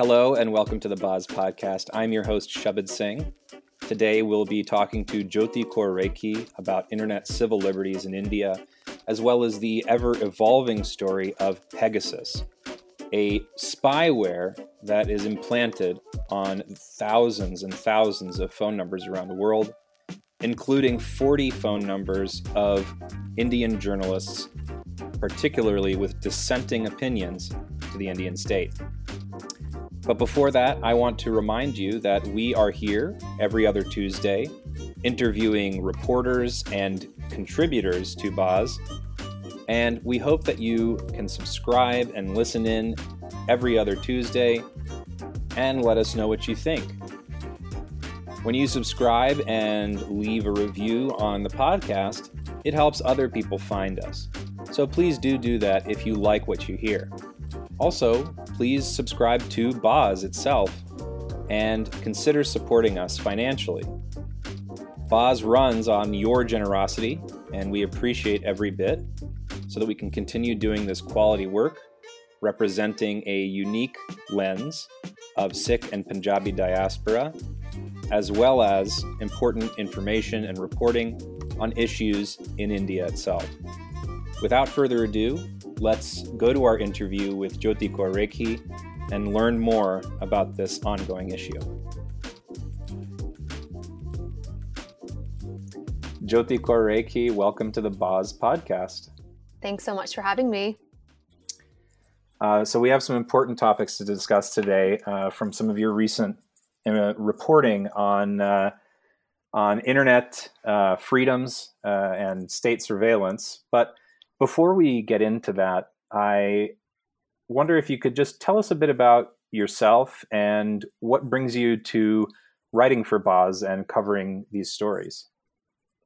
Hello and welcome to the Baaz podcast. I'm your host, Shabd Singh. Today we'll be talking to Jyoti Kaur Rekhi about internet civil liberties in India, as well as the ever-evolving story of Pegasus, a spyware that is implanted on thousands and thousands of phone numbers around the world, including 40 phone numbers of Indian journalists, particularly with dissenting opinions to the Indian state. But before that, I want to remind you that we are here every other Tuesday interviewing reporters and contributors to Baaz, and we hope that you can subscribe and listen in every other Tuesday and let us know what you think. When you subscribe and leave a review on the podcast, it helps other people find us. So please do that if you like what you hear. Also, please subscribe to Baaz itself and consider supporting us financially. Baaz runs on your generosity, and we appreciate every bit so that we can continue doing this quality work, representing a unique lens of Sikh and Punjabi diaspora, as well as important information and reporting on issues in India itself. Without further ado, let's go to our interview with Jyoti Kaur Rekhi and learn more about this ongoing issue. Jyoti Kaur Rekhi, welcome to the Baaz podcast. Thanks so much for having me. So we have some important topics to discuss today from some of your recent reporting on internet freedoms and state surveillance. But before we get into that, I wonder if you could just tell us a bit about yourself and what brings you to writing for Baaz and covering these stories.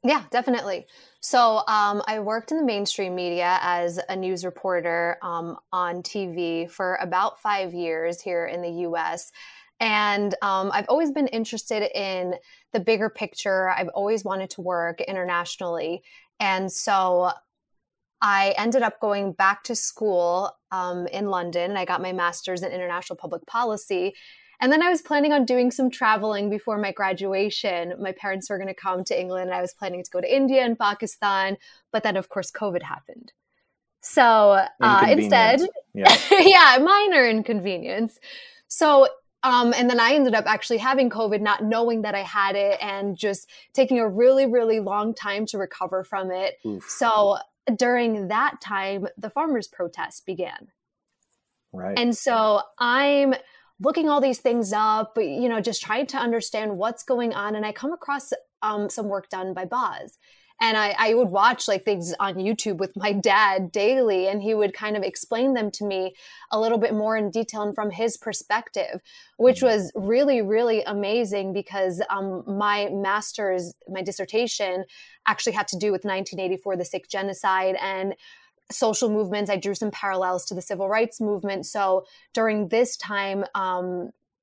Yeah, definitely. So I worked in the mainstream media as a news reporter on TV for about 5 years here in the US. And I've always been interested in the bigger picture. I've always wanted to work internationally. And so I ended up going back to school in London, and I got my master's in international public policy. And then I was planning on doing some traveling before my graduation. My parents were going to come to England, and I was planning to go to India and Pakistan. But then, of course, COVID happened. So instead, minor inconvenience. So and then I ended up actually having COVID, not knowing that I had it, and just taking a really, really long time to recover from it. Oof. So during that time, the farmers' protest began. Right. And so I'm looking all these things up, you know, just trying to understand what's going on. And I come across some work done by Baaz. And I would watch like things on YouTube with my dad daily, and he would kind of explain them to me a little bit more in detail and from his perspective, which was really, really amazing because my dissertation actually had to do with 1984, the Sikh genocide and social movements. I drew some parallels to the civil rights movement. So during this time,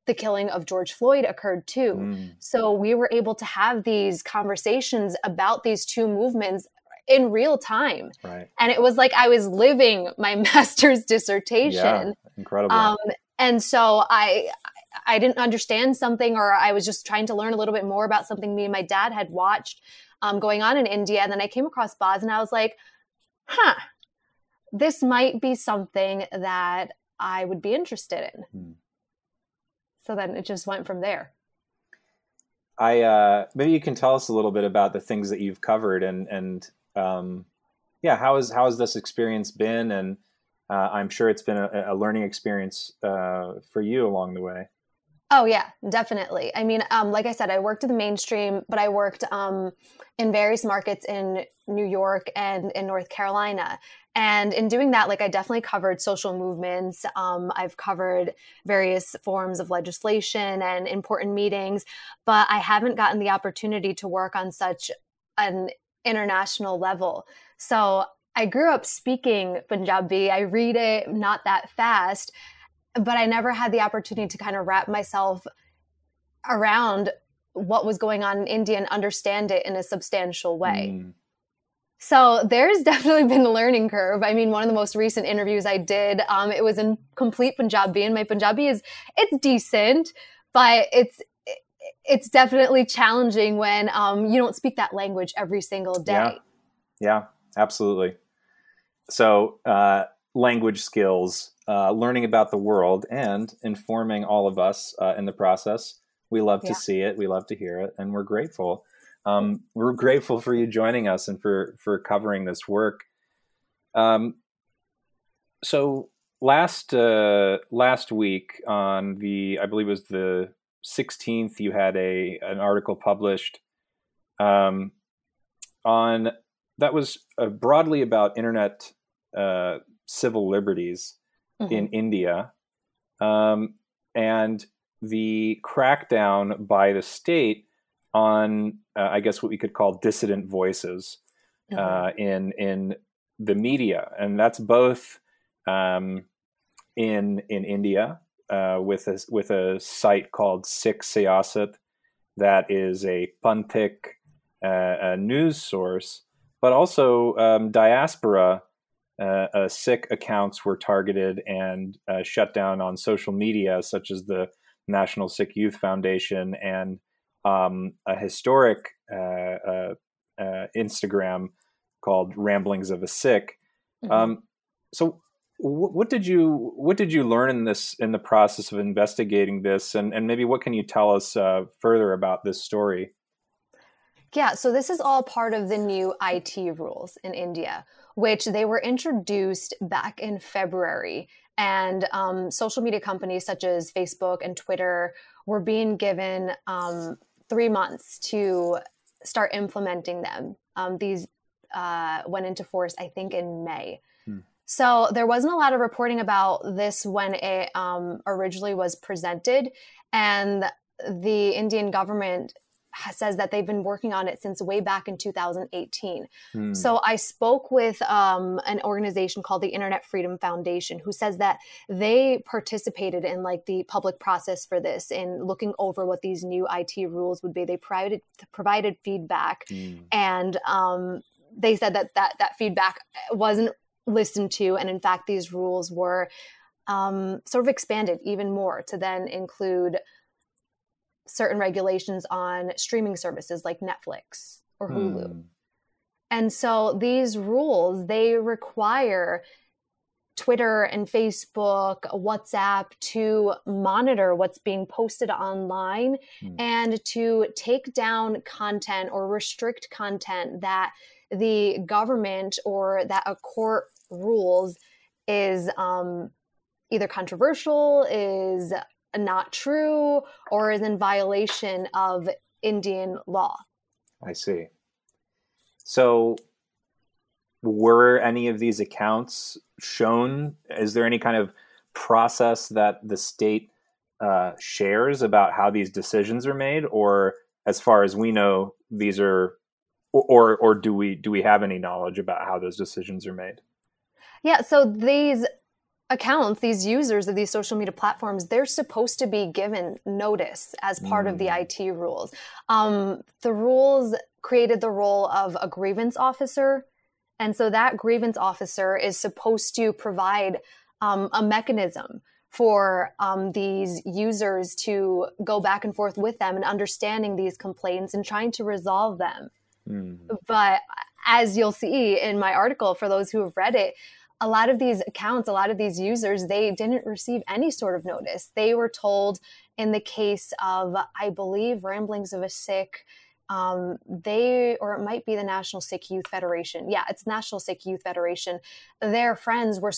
the killing of George Floyd occurred too. Mm. So we were able to have these conversations about these two movements in real time. Right. And it was like I was living my master's dissertation. Yeah, incredible. And so I didn't understand something, or I was just trying to learn a little bit more about something me and my dad had watched going on in India. And then I came across Baaz and I was like, this might be something that I would be interested in. Mm. So then it just went from there. Maybe you can tell us a little bit about the things that you've covered and how has this experience been? And I'm sure it's been a learning experience for you along the way. Oh yeah, definitely. I mean, like I said, I worked in the mainstream, but I worked in various markets in New York and in North Carolina. And in doing that, like I definitely covered social movements. I've covered various forms of legislation and important meetings, but I haven't gotten the opportunity to work on such an international level. So I grew up speaking Punjabi. I read it not that fast, but I never had the opportunity to kind of wrap myself around what was going on in India and understand it in a substantial way. Mm. So there's definitely been a learning curve. I mean, one of the most recent interviews I did, it was in complete Punjabi, and my Punjabi it's decent, but it's definitely challenging when you don't speak that language every single day. Yeah, absolutely. So language skills, learning about the world and informing all of us in the process. We love to see it. We love to hear it. And we're grateful. We're grateful for you joining us and for covering this work. So last week on I believe it was the 16th, you had an article published on that was broadly about internet civil liberties in India, and the crackdown by the state on I guess what we could call dissident voices in the media, and that's both in India with a site called Sikh Siyaset that is a Panthik a news source, but also diaspora Sikh accounts were targeted and shut down on social media, such as the National Sikh Youth Foundation and a historic Instagram called Ramblings of a Sikh. So, what did you learn in the process of investigating this, and maybe what can you tell us further about this story? Yeah, so this is all part of the new IT rules in India, which they were introduced back in February. And social media companies such as Facebook and Twitter were being given 3 months to start implementing them. These went into force, I think, in May. So there wasn't a lot of reporting about this when it originally was presented. And the Indian government says that they've been working on it since way back in 2018. So I spoke with an organization called the Internet Freedom Foundation, who says that they participated in like the public process for this and looking over what these new IT rules would be. They provided feedback, and they said that feedback wasn't listened to. And in fact, these rules were sort of expanded even more to then include certain regulations on streaming services like Netflix or Hulu. And so these rules, they require Twitter and Facebook, WhatsApp to monitor what's being posted online and to take down content or restrict content that the government or that a court rules is either controversial, is not true, or is in violation of Indian law. I see. So were any of these accounts shown? Is there any kind of process that the state shares about how these decisions are made? Or as far as we know, these are, or do we have any knowledge about how those decisions are made? Yeah, so these accounts, these users of these social media platforms, they're supposed to be given notice as part of the IT rules. The rules created the role of a grievance officer. And so that grievance officer is supposed to provide a mechanism for these users to go back and forth with them and understanding these complaints and trying to resolve them. But as you'll see in my article, for those who have read it, a lot of these accounts, a lot of these users, they didn't receive any sort of notice. They were told in the case of, I believe, Ramblings of a Sikh, or it might be the National Sikh Youth Federation. Yeah, it's National Sikh Youth Federation. Their friends were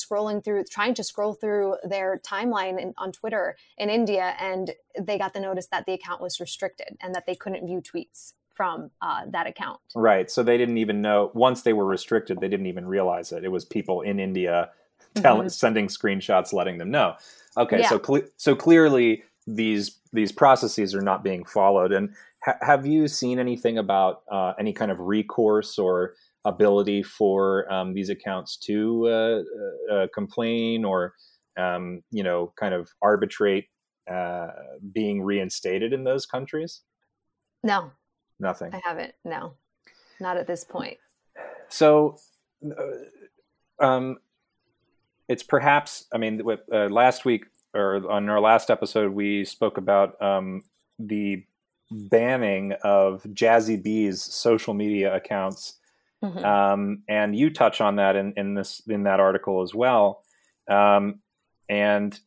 trying to scroll through their timeline on Twitter in India, and they got the notice that the account was restricted and that they couldn't view tweets from that account. Right. So they didn't even know, once they were restricted, they didn't even realize it. It was people in India sending screenshots, letting them know. Okay. Yeah. So clearly these processes are not being followed. And have you seen anything about any kind of recourse or ability for these accounts to complain or, kind of arbitrate being reinstated in those countries? No. Nothing. I haven't. No, not at this point. So it's perhaps, I mean, last week or on our last episode, we spoke about the banning of Jazzy B's social media accounts. Mm-hmm. And you touch on that in that article as well. And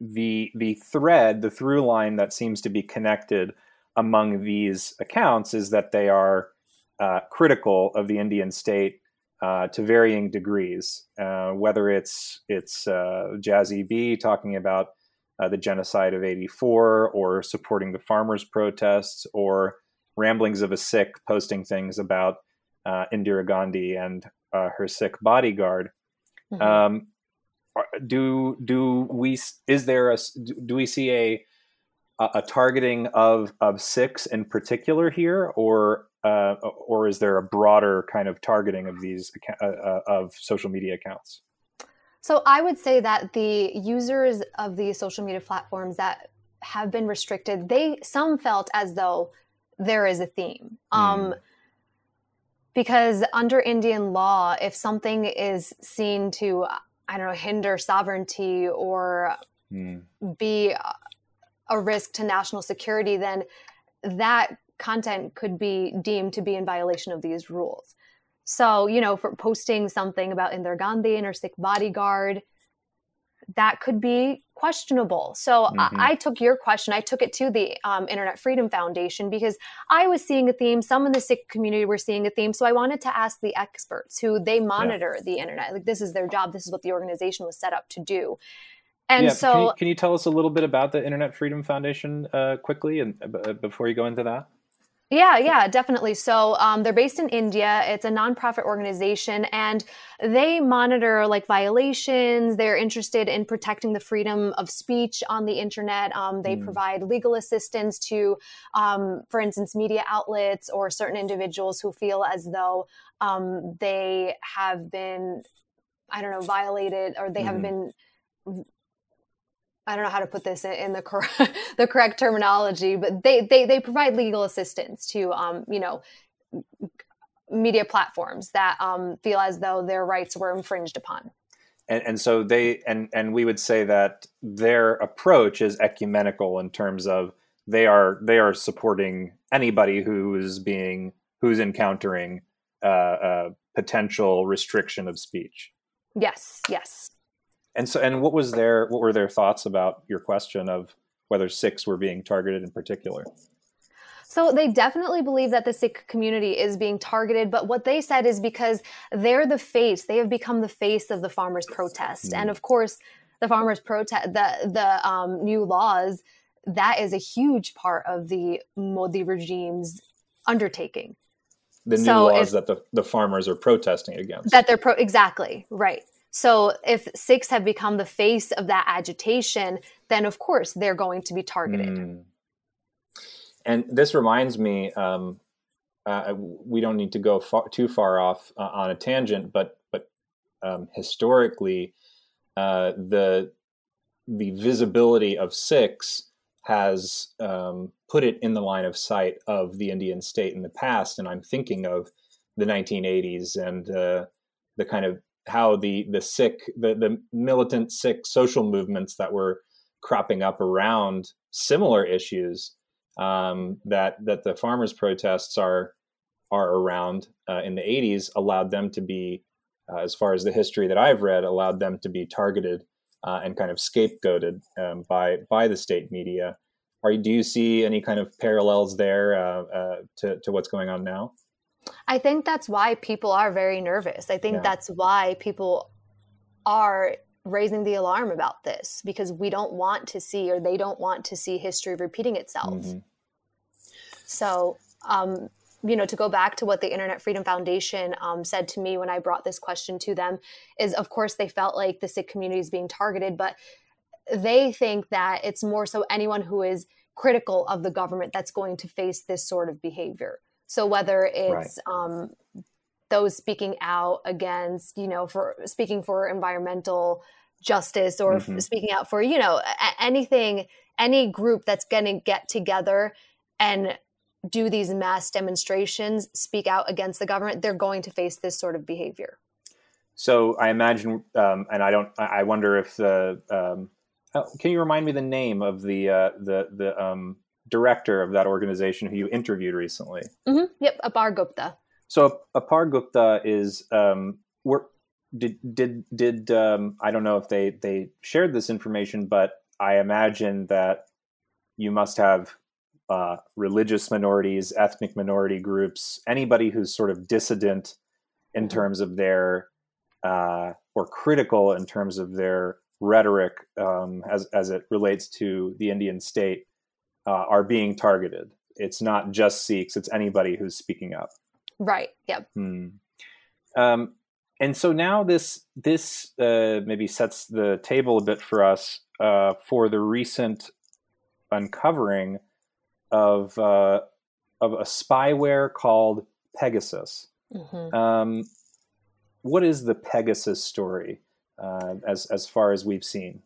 the thread, the through line that seems to be connected among these accounts is that they are critical of the Indian state to varying degrees, whether it's Jazzy B talking about the genocide of '84, or supporting the farmers' protests, or Ramblings of a Sikh posting things about Indira Gandhi and her Sikh bodyguard. Mm-hmm. Do we see a targeting of Sikhs in particular here, or is there a broader kind of targeting of these of social media accounts? So I would say that the users of the social media platforms that have been restricted, some felt as though there is a theme. Because under Indian law, if something is seen to, hinder sovereignty or be a risk to national security, then that content could be deemed to be in violation of these rules. So, for posting something about Indira Gandhi and her Sikh bodyguard, that could be questionable. So mm-hmm. I took your question, I took it to the Internet Freedom Foundation because I was seeing a theme. Some in the Sikh community were seeing a theme. So I wanted to ask the experts who they monitor the internet. Like, this is their job. This is what the organization was set up to do. And so, can you tell us a little bit about the Internet Freedom Foundation quickly and before you go into that? Yeah, definitely. So they're based in India. It's a nonprofit organization, and they monitor violations. They're interested in protecting the freedom of speech on the internet. They provide legal assistance to, for instance, media outlets or certain individuals who feel as though they have been, violated, or they have been... I don't know how to put this in the correct terminology, but they provide legal assistance to, media platforms that feel as though their rights were infringed upon. And so and we would say that their approach is ecumenical in terms of they are supporting anybody who's encountering a potential restriction of speech. Yes. And so, and what were their thoughts about your question of whether Sikhs were being targeted in particular? So they definitely believe that the Sikh community is being targeted, but what they said is because they have become the face of the farmers' protest. Mm. And of course, the farmers' protest, the new laws, that is a huge part of the Modi regime's undertaking. The new laws that the farmers are protesting against. That they're exactly, right. So if Sikhs have become the face of that agitation, then of course they're going to be targeted. Mm. And this reminds me, we don't need to go too far off on a tangent, but historically, the visibility of Sikhs has put it in the line of sight of the Indian state in the past. And I'm thinking of the 1980s and the kind of how the militant Sikh social movements that were cropping up around similar issues that the farmers' protests are around in the 80s allowed them to be, as far as the history that I've read, allowed them to be targeted and kind of scapegoated by the state media. Do you see any kind of parallels there to what's going on now? I think that's why people are very nervous. I think that's why people are raising the alarm about this, because we don't want to see, or they don't want to see, history repeating itself. Mm-hmm. So, to go back to what the Internet Freedom Foundation said to me when I brought this question to them is, of course, they felt like the Sikh community is being targeted, but they think that it's more so anyone who is critical of the government that's going to face this sort of behavior. So whether it's those speaking out against, for speaking for environmental justice, or speaking out for, anything, any group that's going to get together and do these mass demonstrations, speak out against the government, they're going to face this sort of behavior. So I imagine, and I don't. I wonder if the. Can you remind me the name of the director of that organization who you interviewed recently? Mm-hmm. Yep, Apar Gupta. So Apar Gupta is. I don't know if they shared this information, but I imagine that you must have religious minorities, ethnic minority groups, anybody who's sort of dissident in terms of their or critical in terms of their rhetoric as it relates to the Indian state are being targeted. It's not just Sikhs, it's anybody who's speaking up. Right. Yep. Hmm. And so now this maybe sets the table a bit for us for the recent uncovering of a spyware called Pegasus. Mm-hmm. What is the Pegasus story as far as we've seen?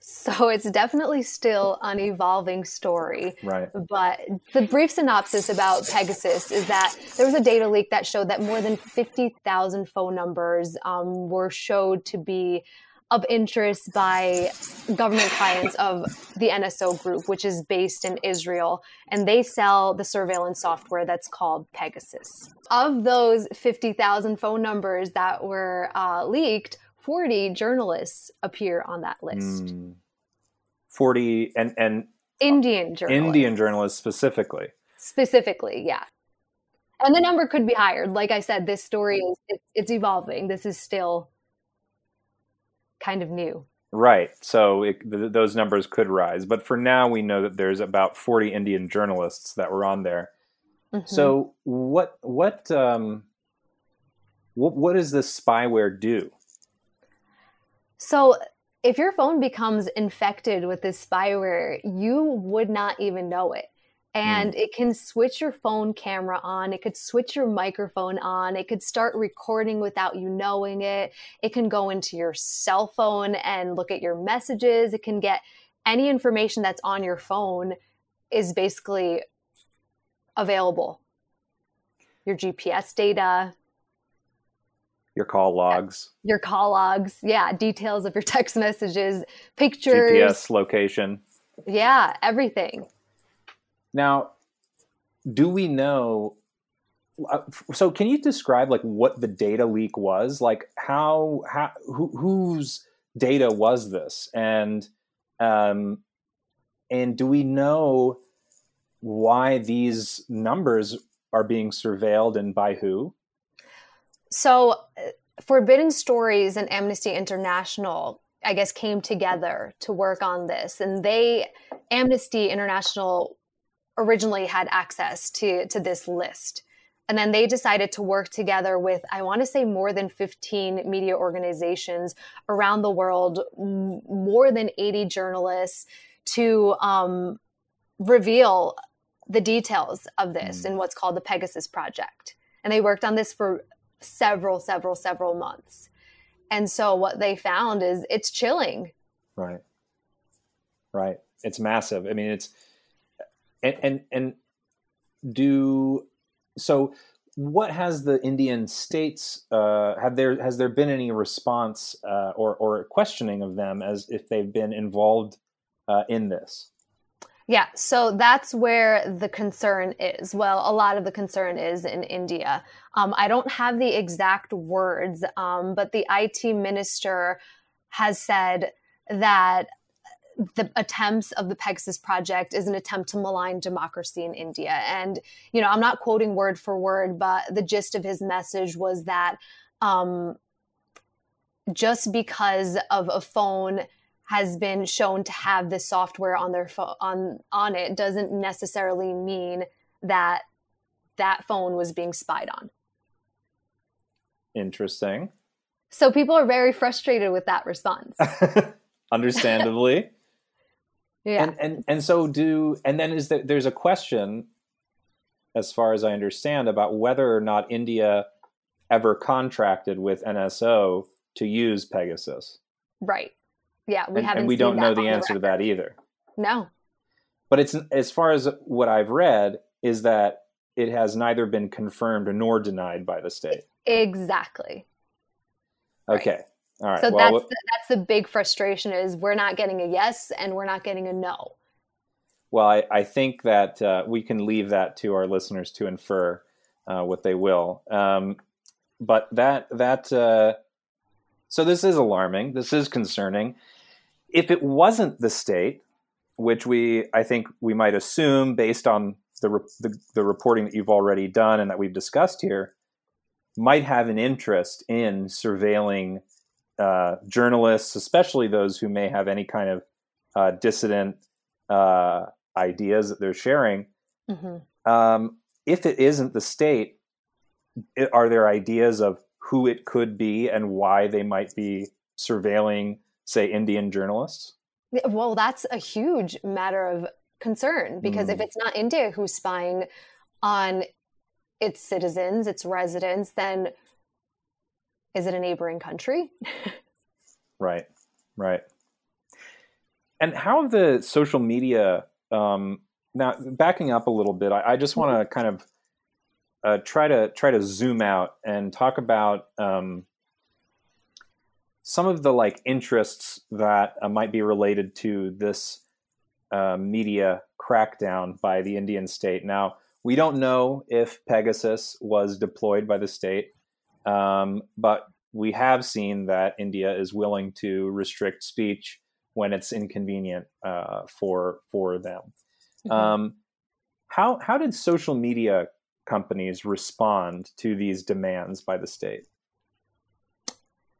So it's definitely still an evolving story. Right. But the brief synopsis about Pegasus is that there was a data leak that showed that more than 50,000 phone numbers were showed to be of interest by government clients of the NSO group, which is based in Israel, and they sell the surveillance software that's called Pegasus. Of those 50,000 phone numbers that were leaked, 40 journalists appear on that list. 40 and Indian journalists. Indian journalists specifically. Specifically, yeah. And the number could be higher. Like I said, this story is it's evolving. This is still kind of new. Right. So those numbers could rise. But for now, we know that there's about 40 Indian journalists that were on there. Mm-hmm. So what does this spyware do? So if your phone becomes infected with this spyware, you would not even know it. And it can switch your phone camera on. It could switch your microphone on. It could start recording without you knowing it. It can go into your cell phone and look at your messages. It can get any information that's on your phone is basically available. Your GPS data. Your call logs. Your call logs. Yeah. Details of your text messages, pictures. GPS location. Yeah. Everything. Now, do we know? So can you describe like what the data leak was? Like whose data was this? And do we know why these numbers are being surveilled and by who? So Forbidden Stories and Amnesty International, I guess, came together to work on this. And Amnesty International originally had access to this list. And then they decided to work together with, I want to say, more than 15 media organizations around the world, more than 80 journalists, to reveal the details of this in what's called the Pegasus Project. And they worked on this for several months. And so what they found is it's chilling. Right. It's massive. I mean, it's, so what has the Indian states, has there been any response, or questioning of them as if they've been involved, in this? Yeah. So that's where the concern is. Well, a lot of the concern is in India. I don't have the exact words, but the IT minister has said that the attempts of the Pegasus Project is an attempt to malign democracy in India. And, you know, I'm not quoting word for word, but the gist of his message was that just because of a phone has been shown to have this software on their on it doesn't necessarily mean that that phone was being spied on. Interesting. So people are very frustrated with that response. Understandably. Yeah. And then there's a question, as far as I understand, about whether or not India ever contracted with NSO to use Pegasus. Right. Yeah, we don't know the answer to that either. No. But it's, as far as what I've read, is that it has neither been confirmed nor denied by the state. Exactly. Okay. Right. All right. So well, that's the big frustration is we're not getting a yes and we're not getting a no. Well, I think that we can leave that to our listeners to infer what they will. But so this is alarming. This is concerning. If it wasn't the state, which I think we might assume based on the reporting that you've already done and that we've discussed here, might have an interest in surveilling journalists, especially those who may have any kind of dissident ideas that they're sharing. Mm-hmm. If it isn't the state, are there ideas of who it could be and why they might be surveilling, say, Indian journalists? Well, that's a huge matter of concern, because if it's not India who's spying on its citizens, its residents, then is it a neighboring country? Right. And how have the social media, now backing up a little bit, I just want to kind of try to zoom out and talk about some of the interests that might be related to this media crackdown by the Indian state. Now, we don't know if Pegasus was deployed by the state, but we have seen that India is willing to restrict speech when it's inconvenient for them. Mm-hmm. How did social media companies respond to these demands by the state?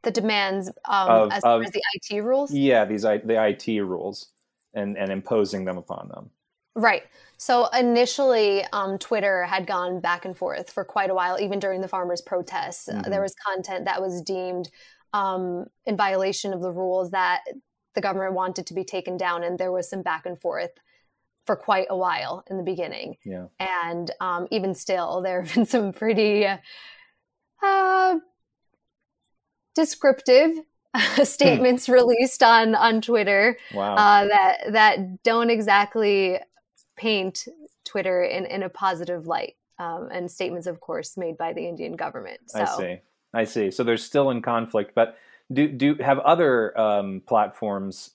The demands as far as the IT rules? Yeah, the IT rules and imposing them upon them. Right. So initially, Twitter had gone back and forth for quite a while, even during the farmers' protests. Mm-hmm. There was content that was deemed in violation of the rules that the government wanted to be taken down, and there was some back and forth for quite a while in the beginning. Yeah. And even still, there have been some pretty descriptive statements released on Twitter. Wow. that don't exactly paint Twitter in a positive light, and statements, of course, made by the Indian government. So. I see. So they're still in conflict, but do have other platforms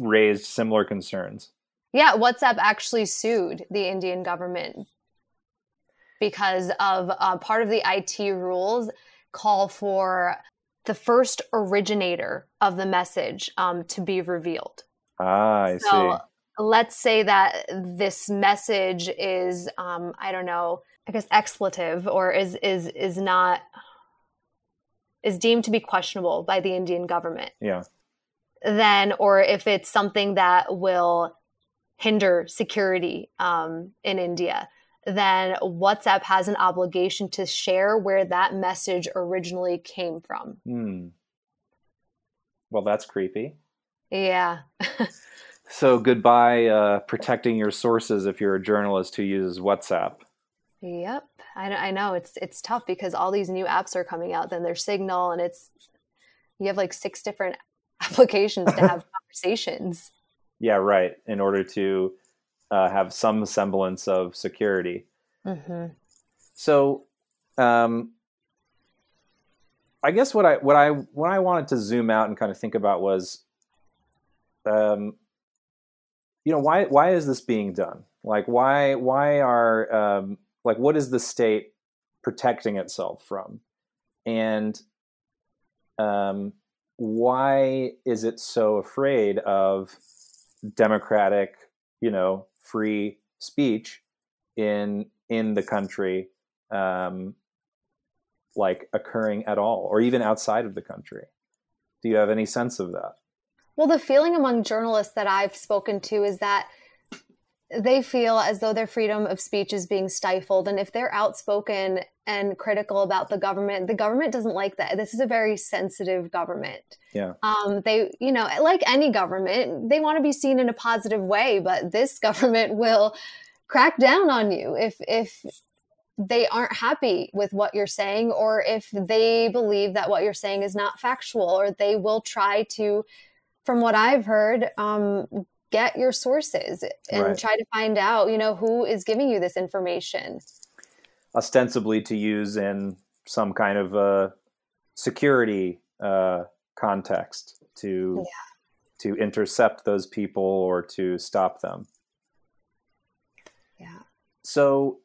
raised similar concerns? Yeah, WhatsApp actually sued the Indian government because of part of the IT rules call for the first originator of the message to be revealed. I see. Let's say that this message is, expletive, or is deemed to be questionable by the Indian government. Yeah. Then, or if it's something that will hinder security in India, then WhatsApp has an obligation to share where that message originally came from. Well, that's creepy. Yeah. So goodbye protecting your sources if you're a journalist who uses WhatsApp. Yep. I know it's tough because all these new apps are coming out, then there's Signal, and you have 6 different applications to have conversations. Yeah, right. In order to have some semblance of security. Mm-hmm. So I guess what I wanted to zoom out and kind of think about was why is this being done? Why are what is the state protecting itself from? And why is it so afraid of democratic, free speech in the country, occurring at all, or even outside of the country? Do you have any sense of that? Well, the feeling among journalists that I've spoken to is that they feel as though their freedom of speech is being stifled. And if they're outspoken and critical about the government doesn't like that. This is a very sensitive government. Yeah. They, like any government, they want to be seen in a positive way, but this government will crack down on you if they aren't happy with what you're saying, or if they believe that what you're saying is not factual, or they will try to, from what I've heard, get your sources and try to find out, you know, who is giving you this information. Ostensibly to use in some kind of security context to intercept those people or to stop them. Yeah. So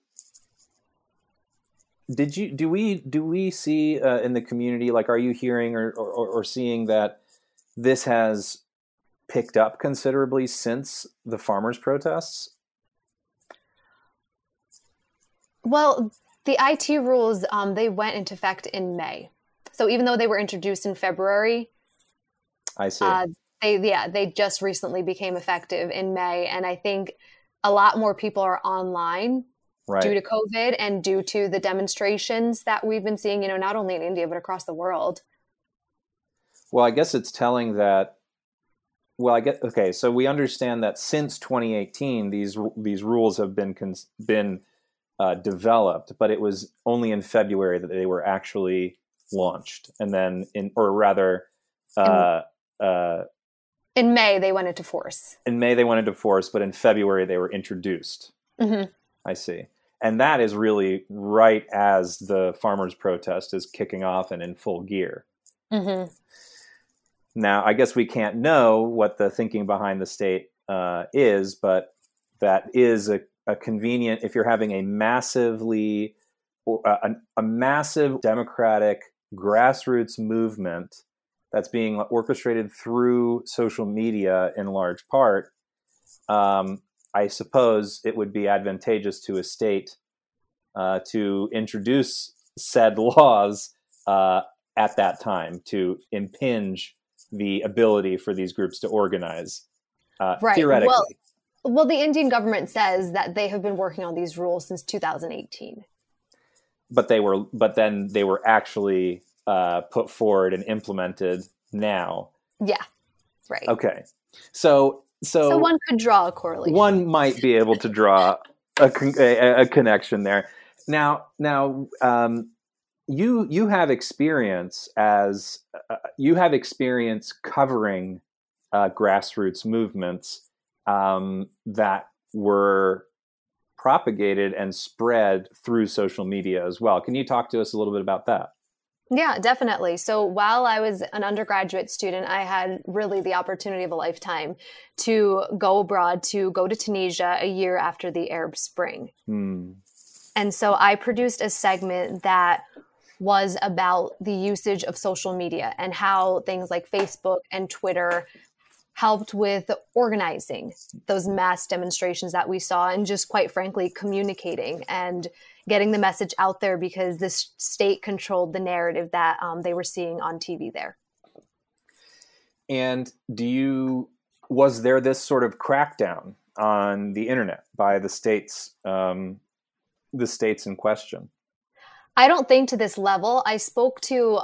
do we see in the community, like, are you hearing or seeing that this has picked up considerably since the farmers' protests? Well, the IT rules, they went into effect in May. So even though they were introduced in February, I see. They just recently became effective in May. And I think a lot more people are online due to COVID and due to the demonstrations that we've been seeing, you know, not only in India, but across the world. Well, I guess it's telling that, so we understand that since 2018, these rules have been developed, but it was only in February that they were actually launched. And then in May, they went into force. But in February, they were introduced. Mm-hmm. I see. And that is really right as the farmers' protest is kicking off and in full gear. Mm-hmm. Now, I guess we can't know what the thinking behind the state is, but that is a convenient, if you're having a massive democratic grassroots movement that's being orchestrated through social media in large part, I suppose it would be advantageous to a state to introduce said laws at that time to impinge the ability for these groups to organize, theoretically. Well, the Indian government says that they have been working on these rules since 2018. But then they were actually put forward and implemented now. Yeah, right. Okay, so one could draw a correlation. One might be able to draw a connection there. Now. You have experience covering grassroots movements that were propagated and spread through social media as well. Can you talk to us a little bit about that? Yeah, definitely. So while I was an undergraduate student, I had really the opportunity of a lifetime to go abroad, to go to Tunisia a year after the Arab Spring. Mm. And so I produced a segment that was about the usage of social media and how things like Facebook and Twitter helped with organizing those mass demonstrations that we saw and just, quite frankly, communicating and getting the message out there, because this state controlled the narrative that they were seeing on TV there. And was there this sort of crackdown on the internet by the states in question? I don't think to this level. I spoke to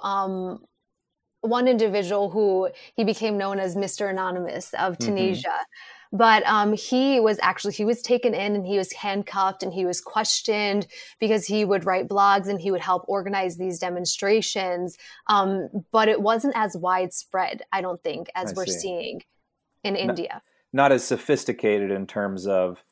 one individual who he became known as Mr. Anonymous of Tunisia, mm-hmm. but he was taken in and he was handcuffed and he was questioned because he would write blogs and he would help organize these demonstrations. But it wasn't as widespread, I don't think, as we're seeing in India. Not as sophisticated in terms of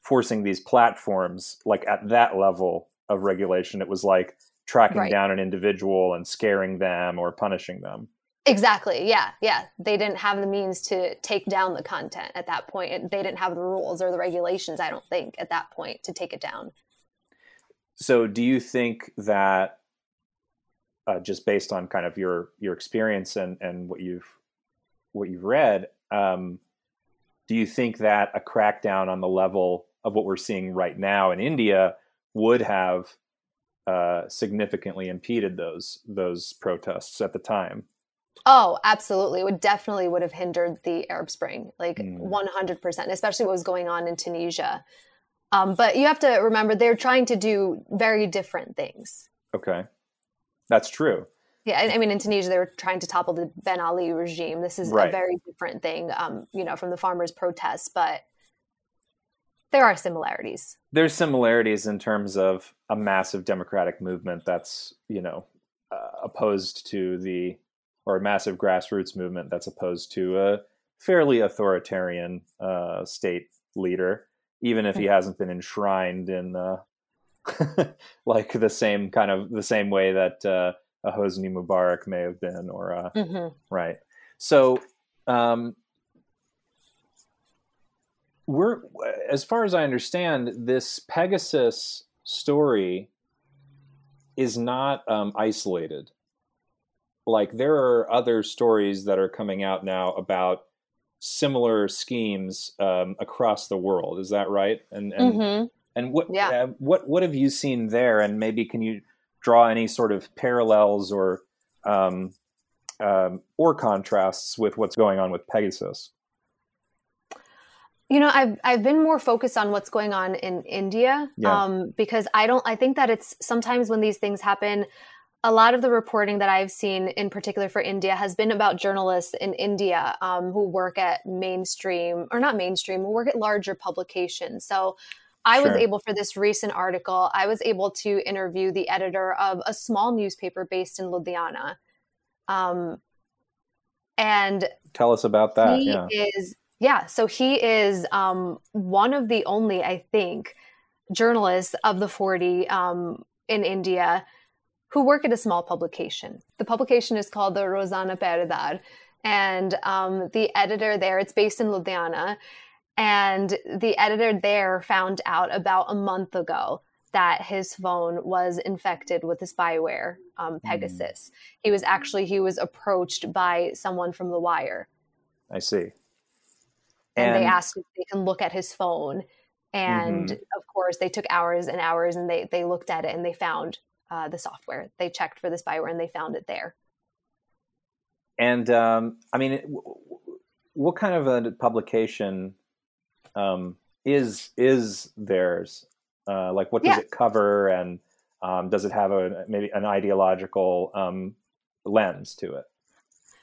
forcing these platforms, like at that level of regulation. It was like tracking down an individual and scaring them or punishing them. Exactly. Yeah. Yeah. They didn't have the means to take down the content at that point. They didn't have the rules or the regulations, I don't think, at that point to take it down. So do you think that just based on kind of your experience and what you've read, do you think that a crackdown on the level of what we're seeing right now in India would have significantly impeded those protests at the time? Oh, absolutely. It would definitely have hindered the Arab Spring, 100%, especially what was going on in Tunisia. But you have to remember, they're trying to do very different things. Okay. That's true. Yeah, I mean, in Tunisia, they were trying to topple the Ben Ali regime. This is a very different thing, from the farmers' protests, but there are similarities. There's similarities in terms of a massive democratic movement that's, opposed to the or a massive grassroots movement that's opposed to a fairly authoritarian state leader, even if he hasn't been enshrined in like the same way that a Hosni Mubarak may have been, or right. So we're, as far as I understand, this Pegasus story is not isolated. Like, there are other stories that are coming out now about similar schemes across the world. Is that right? And what have you seen there? And maybe can you draw any sort of parallels or contrasts with what's going on with Pegasus? You know, I've been more focused on what's going on in India, because I think that it's sometimes when these things happen, a lot of the reporting that I've seen in particular for India has been about journalists in India who work at larger publications. So I was able, for this recent article, I was able to interview the editor of a small newspaper based in Ludhiana. And tell us about that. He is one of the only, I think, journalists of the 40 in India who work at a small publication. The publication is called the Rozana Paridar, and the editor there, it's based in Ludhiana, and the editor there found out about a month ago that his phone was infected with the spyware, Pegasus. He was approached by someone from The Wire. I see. And they asked if they can look at his phone. And of course they took hours and hours, and they looked at it and they found the software. They checked for the spyware and they found it there. And I mean, what kind of a publication is theirs? Like, what does it cover, and does it have maybe an ideological lens to it?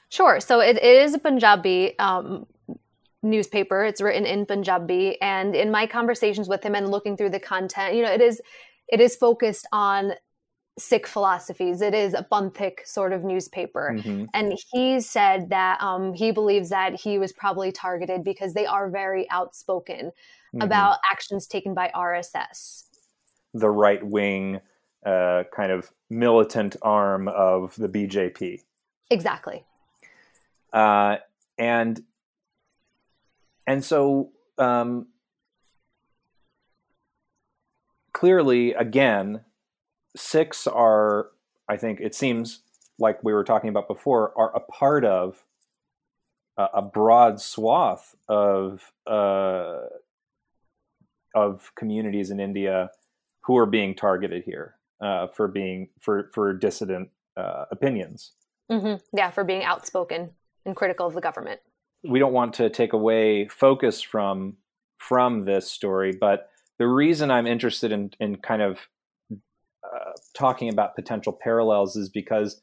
Sure. So it is a Punjabi newspaper. It's written in Punjabi, and in my conversations with him and looking through the content, you know, it is focused on Sikh philosophies. It is a Panthic sort of newspaper. And he said that he believes that he was probably targeted because they are very outspoken about actions taken by RSS, the right-wing kind of militant arm of the BJP. Exactly. And so clearly, again, Sikhs are, I think it seems like we were talking about before, are a part of a broad swath of communities in India who are being targeted here for dissident opinions. Yeah, for being outspoken and critical of the government. We don't want to take away focus from this story, but the reason I'm interested in kind of talking about potential parallels is because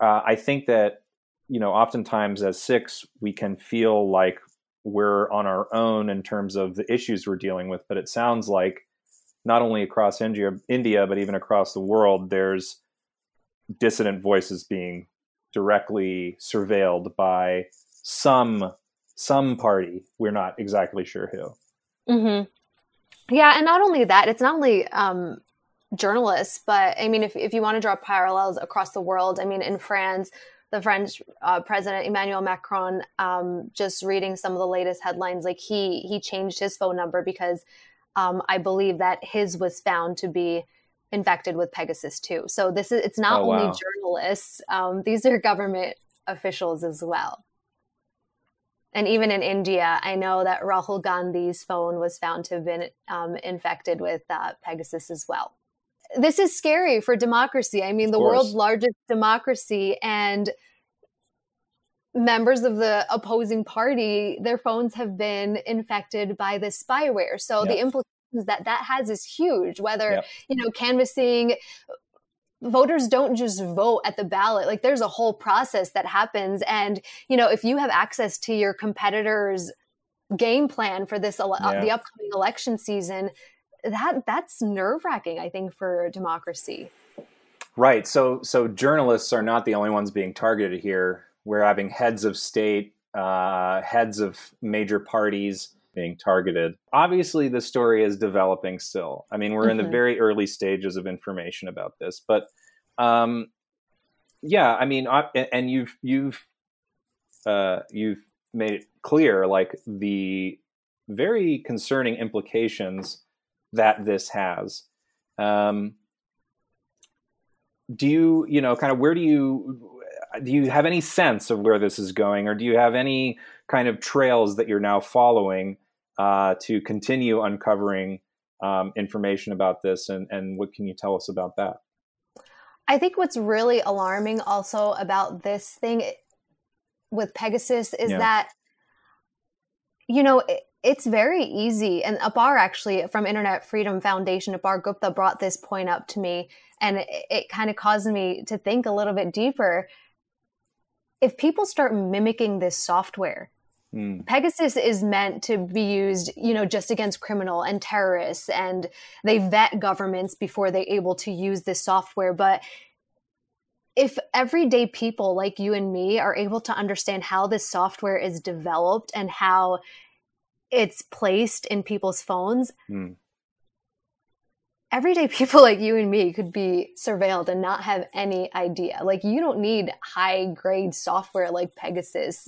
I think that, you know, oftentimes as Sikhs, we can feel like we're on our own in terms of the issues we're dealing with. But it sounds like not only across India, but even across the world, there's dissident voices being directly surveilled by some party. We're not exactly sure who. Yeah, and not only that, it's not only journalists, but I mean, if you want to draw parallels across the world, I mean, in France, the French president Emmanuel Macron, just reading some of the latest headlines, like he changed his phone number because I believe that his was found to be infected with Pegasus too. So it's not only journalists; these are government officials as well. And even in India, I know that Rahul Gandhi's phone was found to have been infected with Pegasus as well. This is scary for democracy. I mean, the world's largest democracy, and members of the opposing party, their phones have been infected by this spyware. So the implications that has is huge, whether, you know, canvassing. Voters don't just vote at the ballot. Like, there's a whole process that happens. And, you know, if you have access to your competitor's game plan for this, the upcoming election season, that's nerve wracking, I think, for democracy. Right. So journalists are not the only ones being targeted here. We're having heads of state, heads of major parties being targeted. Obviously, the story is developing still. I mean, we're in the very early stages of information about this, but and you've made it clear, like, the very concerning implications that this has. Do you, kind of, where do you have any sense of where this is going, or do you have any kind of trails that you're now following to continue uncovering information about this? And what can you tell us about that? I think what's really alarming also about this thing with Pegasus is that, it's very easy. And Apar, actually, from Internet Freedom Foundation, Apar Gupta brought this point up to me, and it kind of caused me to think a little bit deeper. If people start mimicking this software, Pegasus is meant to be used, just against criminal and terrorists, and they vet governments before they're able to use this software. But if everyday people like you and me are able to understand how this software is developed and how it's placed in people's phones, everyday people like you and me could be surveilled and not have any idea. Like, you don't need high-grade software like Pegasus.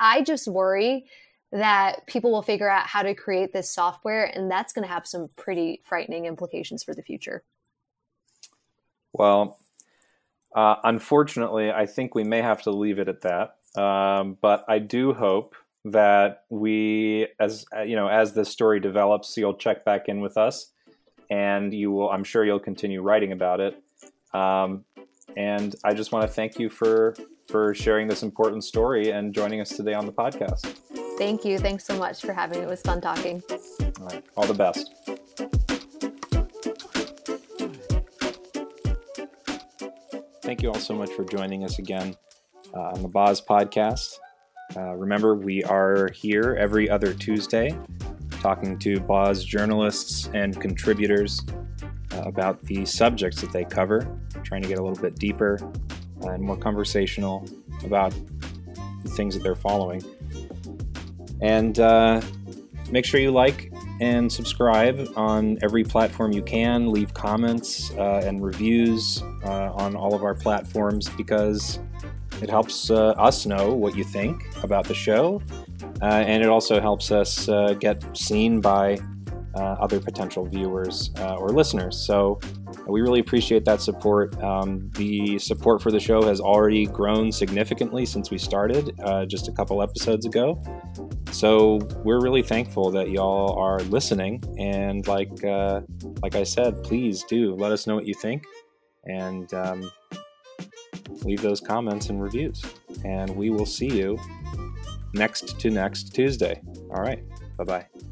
I just worry that people will figure out how to create this software, and that's going to have some pretty frightening implications for the future. Well, unfortunately, I think we may have to leave it at that. But I do hope that we, as this story develops, you'll check back in with us, and you will, I'm sure you'll continue writing about it. And I just want to thank you for sharing this important story and joining us today on the podcast. Thank you. Thanks so much for having me. It was fun talking. All right. All the best. Thank you all so much for joining us again on the Baaz podcast. Remember, we are here every other Tuesday talking to Baaz journalists and contributors about the subjects that they cover, trying to get a little bit deeper and more conversational about the things that they're following. And make sure you like and subscribe on every platform you can. Leave comments and reviews on all of our platforms, because it helps us know what you think about the show, and it also helps us get seen by other potential viewers or listeners. So we really appreciate that support. The support for the show has already grown significantly since we started just a couple episodes ago. So we're really thankful that y'all are listening. And like I said, please do let us know what you think, and leave those comments and reviews. And we will see you next Tuesday. All right. Bye-bye.